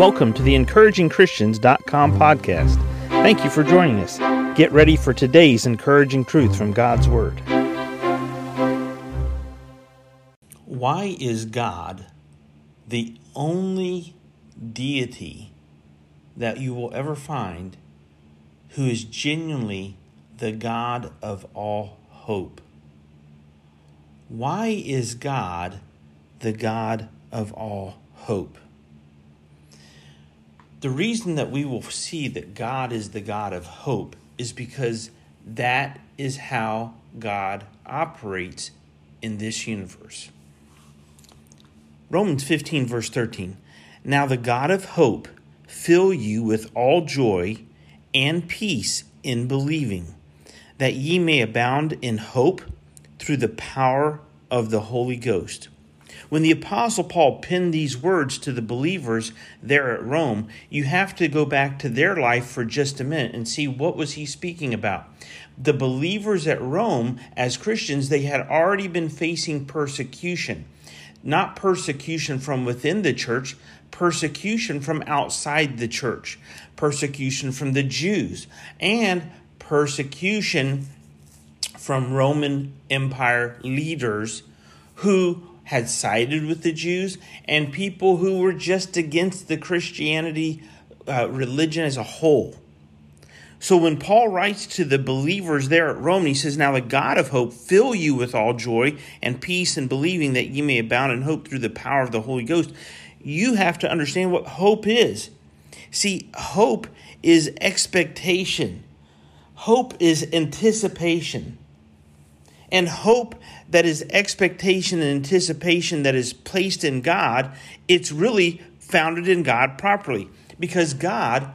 Welcome to the EncouragingChristians.com podcast. Thank you for joining us. Get ready for today's encouraging truth from God's Word. Why is God the only deity that you will ever find who is genuinely the God of all hope? Why is God the God of all hope? The reason that we will see that God is the God of hope is because that is how God operates in this universe. Romans 15, verse 13. Now the God of hope fill you with all joy and peace in believing, that ye may abound in hope through the power of the Holy Ghost. When the Apostle Paul penned these words to the believers there at Rome, you have to go back to their life for just a minute and see what was he speaking about. The believers at Rome, as Christians, they had already been facing persecution. Not persecution from within the church, persecution from outside the church, persecution from the Jews, and persecution from Roman Empire leaders who had sided with the Jews, and people who were just against the Christianity religion as a whole. So when Paul writes to the believers there at Rome, he says, now the God of hope fill you with all joy and peace in believing, that ye may abound in hope through the power of the Holy Ghost. You have to understand what hope is. See, hope is expectation. Hope is anticipation. And hope that is expectation and anticipation that is placed in God, it's really founded in God properly, because God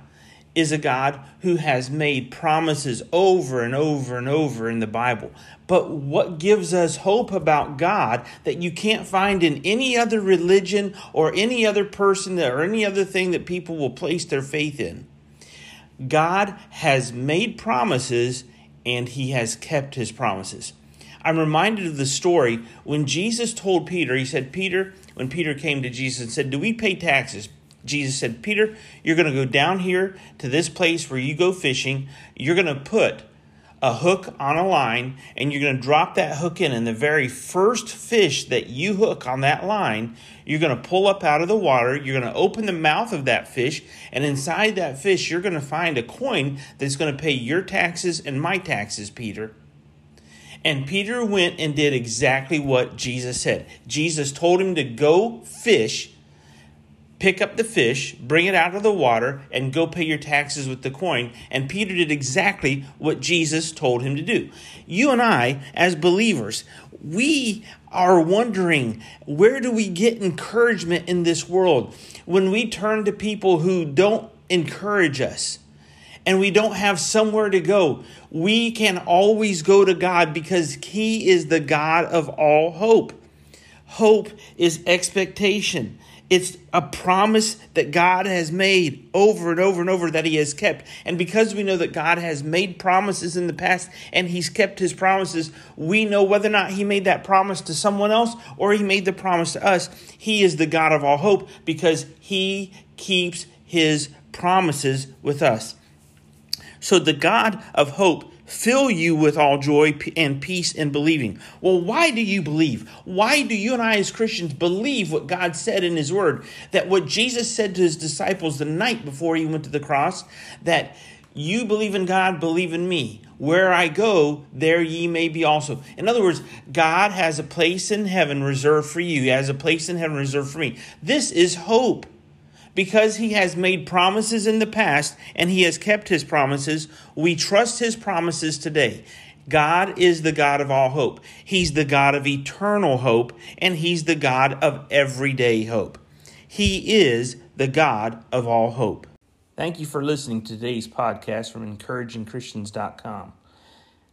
is a God who has made promises over and over and over in the Bible. But what gives us hope about God that you can't find in any other religion or any other person or any other thing that people will place their faith in? God has made promises and he has kept his promises. I'm reminded of the story when Jesus told Peter, he said, Peter, when Peter came to Jesus and said, do we pay taxes? Jesus said, Peter, you're going to go down here to this place where you go fishing. You're going to put a hook on a line and you're going to drop that hook in. And the very first fish that you hook on that line, you're going to pull up out of the water. You're going to open the mouth of that fish. And inside that fish, you're going to find a coin that's going to pay your taxes and my taxes, Peter. And Peter went and did exactly what Jesus said. Jesus told him to go fish, pick up the fish, bring it out of the water, and go pay your taxes with the coin. And Peter did exactly what Jesus told him to do. You and I, as believers, we are wondering, where do we get encouragement in this world? When we turn to people who don't encourage us, and we don't have somewhere to go, we can always go to God, because he is the God of all hope. Hope is expectation. It's a promise that God has made over and over and over that he has kept. And because we know that God has made promises in the past and he's kept his promises, we know whether or not he made that promise to someone else or he made the promise to us. He is the God of all hope because he keeps his promises with us. So the God of hope fill you with all joy and peace in believing. Well, why do you believe? Why do you and I as Christians believe what God said in his word? That what Jesus said to his disciples the night before he went to the cross, that you believe in God, believe in me. Where I go, there ye may be also. In other words, God has a place in heaven reserved for you. He has a place in heaven reserved for me. This is hope. Because he has made promises in the past and he has kept his promises, we trust his promises today. God is the God of all hope. He's the God of eternal hope, and he's the God of everyday hope. He is the God of all hope. Thank you for listening to today's podcast from EncouragingChristians.com.